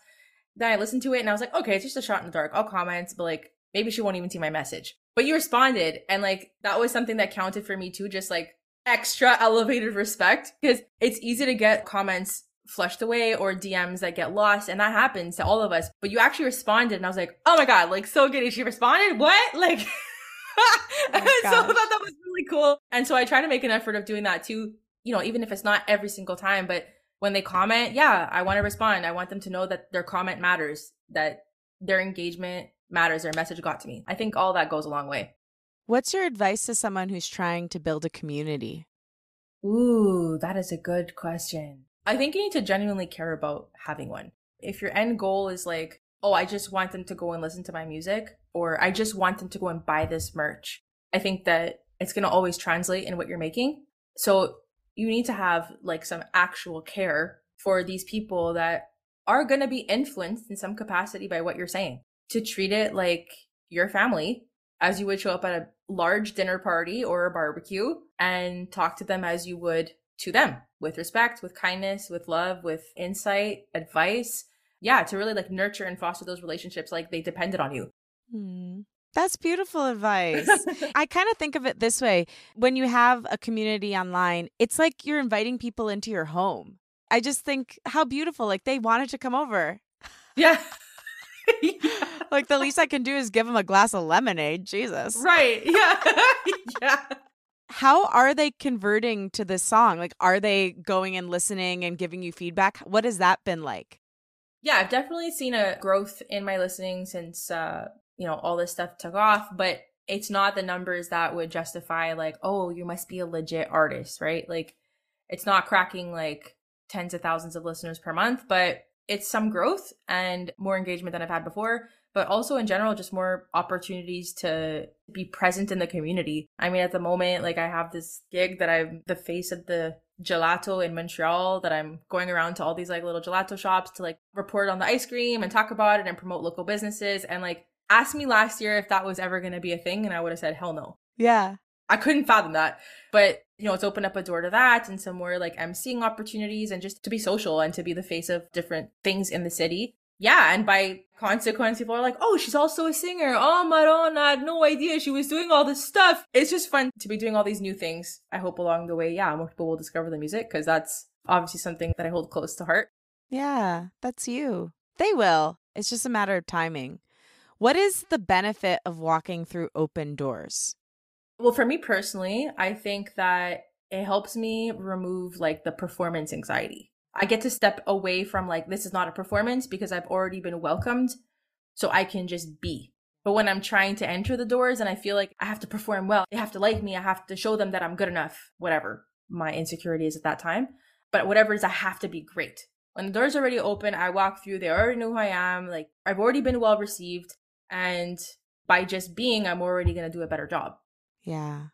Then I listened to it and I was like, okay, it's just a shot in the dark. I'll comment, but like maybe she won't even see my message. But you responded, and like that was something that counted for me too, just like extra elevated respect, because it's easy to get comments flushed away or D Ms that get lost, and that happens to all of us. But you actually responded, and I was like, oh my God, like so good. And she responded, what? Like, oh, and so I thought that was really cool. And so I try to make an effort of doing that too, you know, even if it's not every single time, but when they comment, yeah, I want to respond. I want them to know that their comment matters, that their engagement matters, their message got to me. I think all that goes a long way. What's your advice to someone who's trying to build a community? Ooh, that is a good question. I think you need to genuinely care about having one. If your end goal is like, oh, I just want them to go and listen to my music, or I just want them to go and buy this merch, I think that it's going to always translate in what you're making. So you need to have like some actual care for these people that are going to be influenced in some capacity by what you're saying, to treat it like your family, as you would show up at a large dinner party or a barbecue, and talk to them as you would to them, with respect, with kindness, with love, with insight, advice. Yeah, to really like nurture and foster those relationships like they depended on you. Mm, that's beautiful advice. I kind of think of it this way. When you have a community online, it's like you're inviting people into your home. I just think how beautiful, like they wanted to come over. Yeah. Yeah. Like the least I can do is give them a glass of lemonade. Jesus. Right. Yeah. Yeah. How are they converting to this song? Like, are they going and listening and giving you feedback? What has that been like? Yeah, I've definitely seen a growth in my listening since, uh, you know, all this stuff took off, but it's not the numbers that would justify like, oh, you must be a legit artist, right? Like, it's not cracking like tens of thousands of listeners per month, but it's some growth and more engagement than I've had before. But also in general, just more opportunities to be present in the community. I mean, at the moment, like I have this gig that I'm the face of the gelato in Montreal, that I'm going around to all these like little gelato shops to like report on the ice cream and talk about it and promote local businesses. And like, ask me last year if that was ever going to be a thing, and I would have said, hell no. Yeah. I couldn't fathom that. But, you know, it's opened up a door to that and some more like emceeing opportunities, and just to be social and to be the face of different things in the city. Yeah, and by consequence, people are like, oh, she's also a singer. Oh, Madonna, I had no idea she was doing all this stuff. It's just fun to be doing all these new things. I hope along the way, yeah, more people will discover the music, because that's obviously something that I hold close to heart. Yeah, that's you. They will. It's just a matter of timing. What is the benefit of walking through open doors? Well, for me personally, I think that it helps me remove like the performance anxiety. I get to step away from like, this is not a performance, because I've already been welcomed, so I can just be. But when I'm trying to enter the doors and I feel like I have to perform well, they have to like me, I have to show them that I'm good enough, whatever my insecurity is at that time. But whatever it is, I have to be great. When the door's already open, I walk through, they already know who I am, like I've already been well received, and by just being, I'm already going to do a better job. Yeah,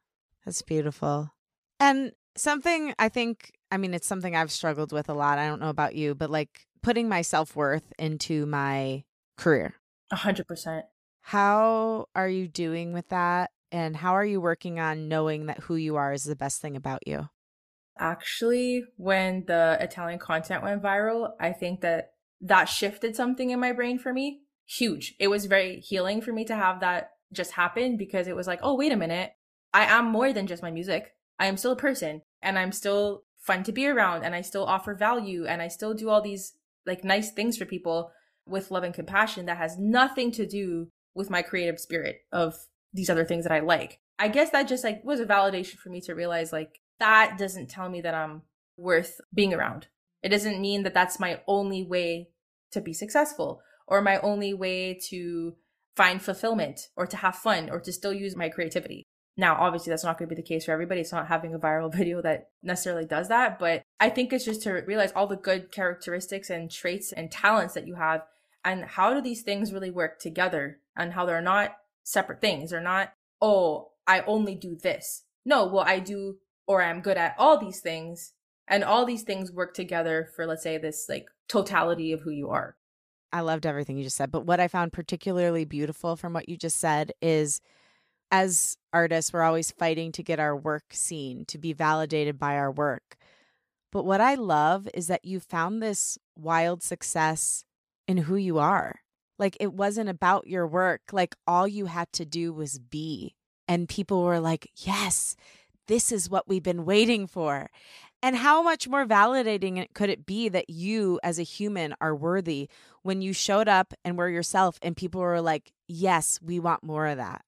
that's beautiful. And something I think, I mean, it's something I've struggled with a lot. I don't know about you, but like putting my self-worth into my career. A hundred percent. How are you doing with that? And how are you working on knowing that who you are is the best thing about you? Actually, when the Italian content went viral, I think that that shifted something in my brain for me. Huge. It was very healing for me to have that just happen, because it was like, oh, wait a minute. I am more than just my music. I am still a person, and I'm still fun to be around, and I still offer value, and I still do all these like nice things for people with love and compassion that has nothing to do with my creative spirit of these other things that I like. I guess that just like was a validation for me to realize like that doesn't tell me that I'm worth being around. It doesn't mean that that's my only way to be successful, or my only way to find fulfillment, or to have fun, or to still use my creativity. Now, obviously, that's not going to be the case for everybody. It's not having a viral video that necessarily does that. But I think it's just to realize all the good characteristics and traits and talents that you have, and how do these things really work together, and how they're not separate things. They're not, oh, I only do this. No, well, I do, or I'm good at all these things, and all these things work together for, let's say, this like totality of who you are. I loved everything you just said. But what I found particularly beautiful from what you just said is, as artists, we're always fighting to get our work seen, to be validated by our work. But what I love is that you found this wild success in who you are. Like, it wasn't about your work. Like, all you had to do was be. And people were like, yes, this is what we've been waiting for. And how much more validating could it be that you as a human are worthy when you showed up and were yourself, and people were like, yes, we want more of that.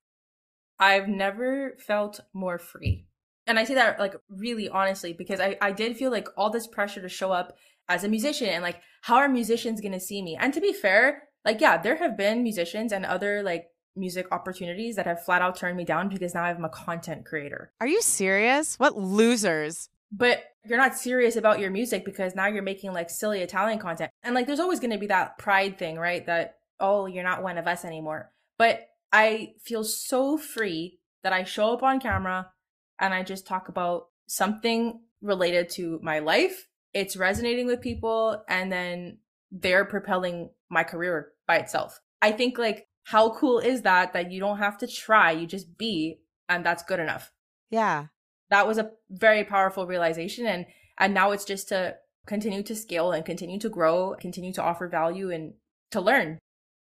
I've never felt more free. And I say that like really honestly, because I, I did feel like all this pressure to show up as a musician, and like, how are musicians going to see me? And to be fair, like, yeah, there have been musicians and other like music opportunities that have flat out turned me down because now I'm a content creator. Are you serious? What losers? But you're not serious about your music because now you're making like silly Italian content. And like, there's always going to be that pride thing, right? That, oh, you're not one of us anymore. But I feel so free that I show up on camera and I just talk about something related to my life. It's resonating with people, and then they're propelling my career by itself. I think like, how cool is that, that you don't have to try, you just be, and that's good enough. Yeah. That was a very powerful realization. And, and now it's just to continue to scale and continue to grow, continue to offer value and to learn.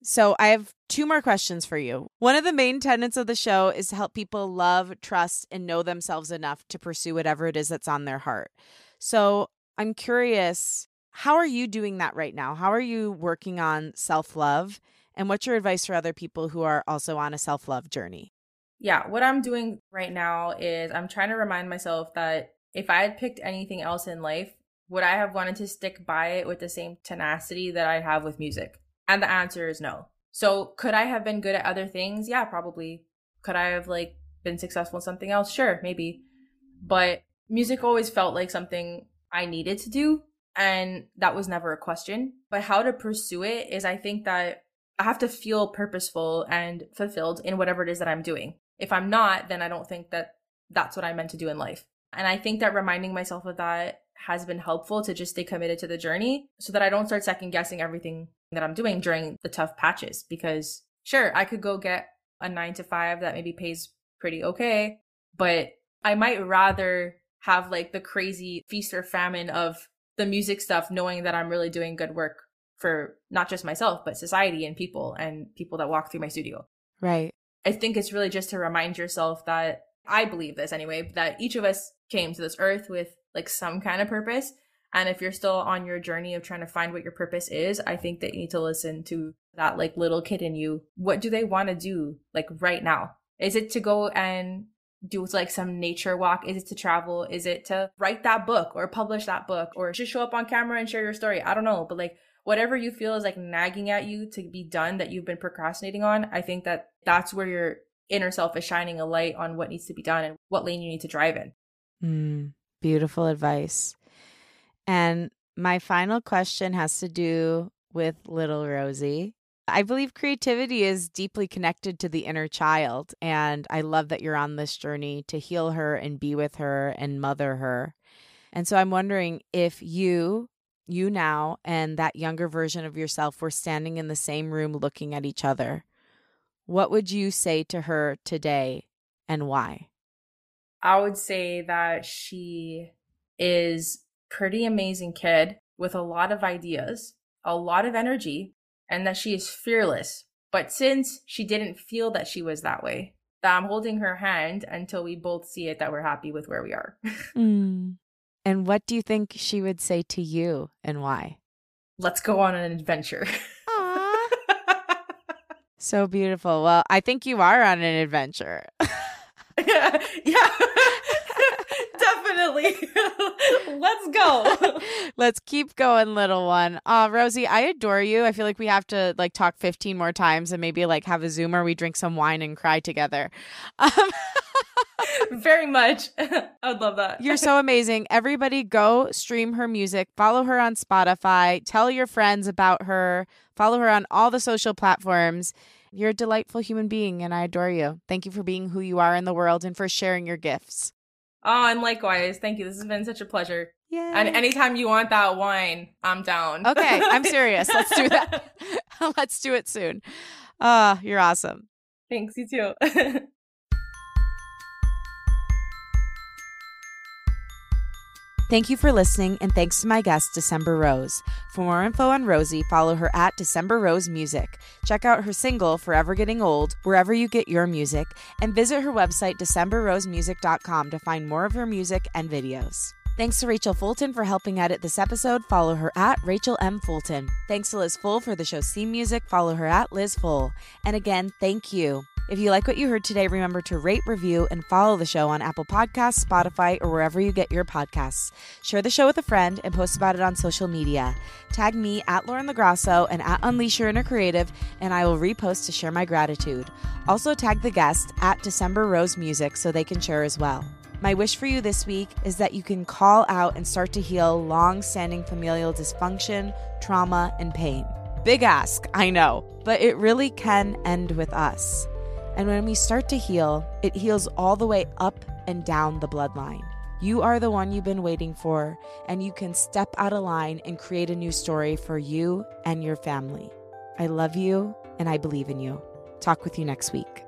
So I have two more questions for you. One of the main tenets of the show is to help people love, trust, and know themselves enough to pursue whatever it is that's on their heart. So I'm curious, how are you doing that right now? How are you working on self-love? And what's your advice for other people who are also on a self-love journey? Yeah, what I'm doing right now is I'm trying to remind myself that if I had picked anything else in life, would I have wanted to stick by it with the same tenacity that I have with music? And the answer is no. So could I have been good at other things? Yeah, probably. Could I have like been successful in something else? Sure, maybe. But music always felt like something I needed to do, and that was never a question. But how to pursue it is, I think that I have to feel purposeful and fulfilled in whatever it is that I'm doing. If I'm not, then I don't think that that's what I meant to do in life. And I think that reminding myself of that has been helpful to just stay committed to the journey, so that I don't start second guessing everything that I'm doing during the tough patches. Because sure, I could go get a nine to five that maybe pays pretty okay, but I might rather have like the crazy feast or famine of the music stuff, knowing that I'm really doing good work for not just myself, but society and people and people that walk through my studio. Right. I think it's really just to remind yourself that, I believe this anyway, that each of us came to this earth with like some kind of purpose. And if you're still on your journey of trying to find what your purpose is, I think that you need to listen to that like little kid in you. What do they want to do like right now? Is it to go and do like some nature walk? Is it to travel? Is it to write that book or publish that book or just show up on camera and share your story? I don't know. But like whatever you feel is like nagging at you to be done that you've been procrastinating on, I think that that's where your inner self is shining a light on what needs to be done and what lane you need to drive in. Mm, beautiful advice. And my final question has to do with little Rosie. I believe creativity is deeply connected to the inner child. And I love that you're on this journey to heal her and be with her and mother her. And so I'm wondering if you you now and that younger version of yourself were standing in the same room looking at each other, what would you say to her today and why? I would say that she is a pretty amazing kid with a lot of ideas, a lot of energy, and that she is fearless. But since she didn't feel that she was that way, that I'm holding her hand until we both see it that we're happy with where we are. Mm. And what do you think she would say to you and why? Let's go on an adventure. Aww. So beautiful. Well, I think you are on an adventure. Yeah, yeah. Definitely. Let's go. Let's keep going, little one. Uh, Rosie, I adore you. I feel like we have to like talk fifteen more times and maybe like have a Zoom or we drink some wine and cry together. Um- Very much. I would love that. You're so amazing. Everybody go stream her music. Follow her on Spotify. Tell your friends about her. Follow her on all the social platforms. You're a delightful human being and I adore you. Thank you for being who you are in the world and for sharing your gifts. Oh, and likewise. Thank you. This has been such a pleasure. Yay. And anytime you want that wine, I'm down. Okay. I'm serious. Let's do that. Let's do it soon. Uh, you're awesome. Thanks. You too. Thank you for listening, and thanks to my guest, December Rose. For more info on Rosie, follow her at December Rose Music. Check out her single, Forever Getting Old, wherever you get your music, and visit her website, December Rose Music dot com, to find more of her music and videos. Thanks to Rachel Fulton for helping edit this episode. Follow her at Rachel M. Fulton. Thanks to Liz Full for the show's theme music. Follow her at Liz Full. And again, thank you. If you like what you heard today, remember to rate, review, and follow the show on Apple Podcasts, Spotify, or wherever you get your podcasts. Share the show with a friend and post about it on social media. Tag me at Lauren LaGrasso and at Unleash Your Inner Creative, and I will repost to share my gratitude. Also tag the guest at December Rose Music so they can share as well. My wish for you this week is that you can call out and start to heal long-standing familial dysfunction, trauma, and pain. Big ask, I know, but it really can end with us. And when we start to heal, it heals all the way up and down the bloodline. You are the one you've been waiting for, and you can step out of line and create a new story for you and your family. I love you, and I believe in you. Talk with you next week.